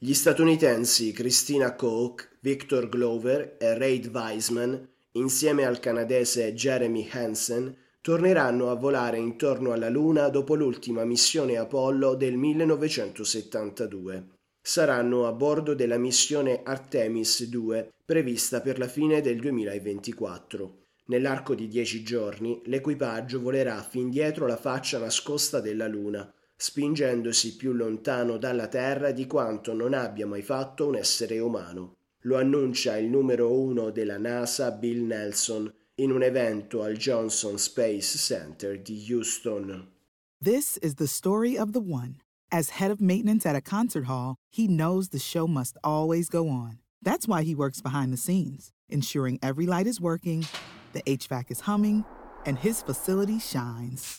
Gli statunitensi Christina Koch, Victor Glover e Reid Wiseman, insieme al canadese Jeremy Hansen, torneranno a volare intorno alla Luna dopo l'ultima missione Apollo del 1972. Saranno a bordo della missione Artemis II, prevista per la fine del 2024. Nell'arco di 10 giorni l'equipaggio volerà fin dietro la faccia nascosta della Luna, spingendosi più lontano dalla Terra di quanto non abbia mai fatto un essere umano. Lo annuncia il numero 1 della NASA Bill Nelson in un evento al Johnson Space Center di Houston. This is the story of the one. As head of maintenance at a concert hall, he knows the show must always go on. That's why he works behind the scenes, ensuring every light is working, the HVAC is humming, and his facility shines.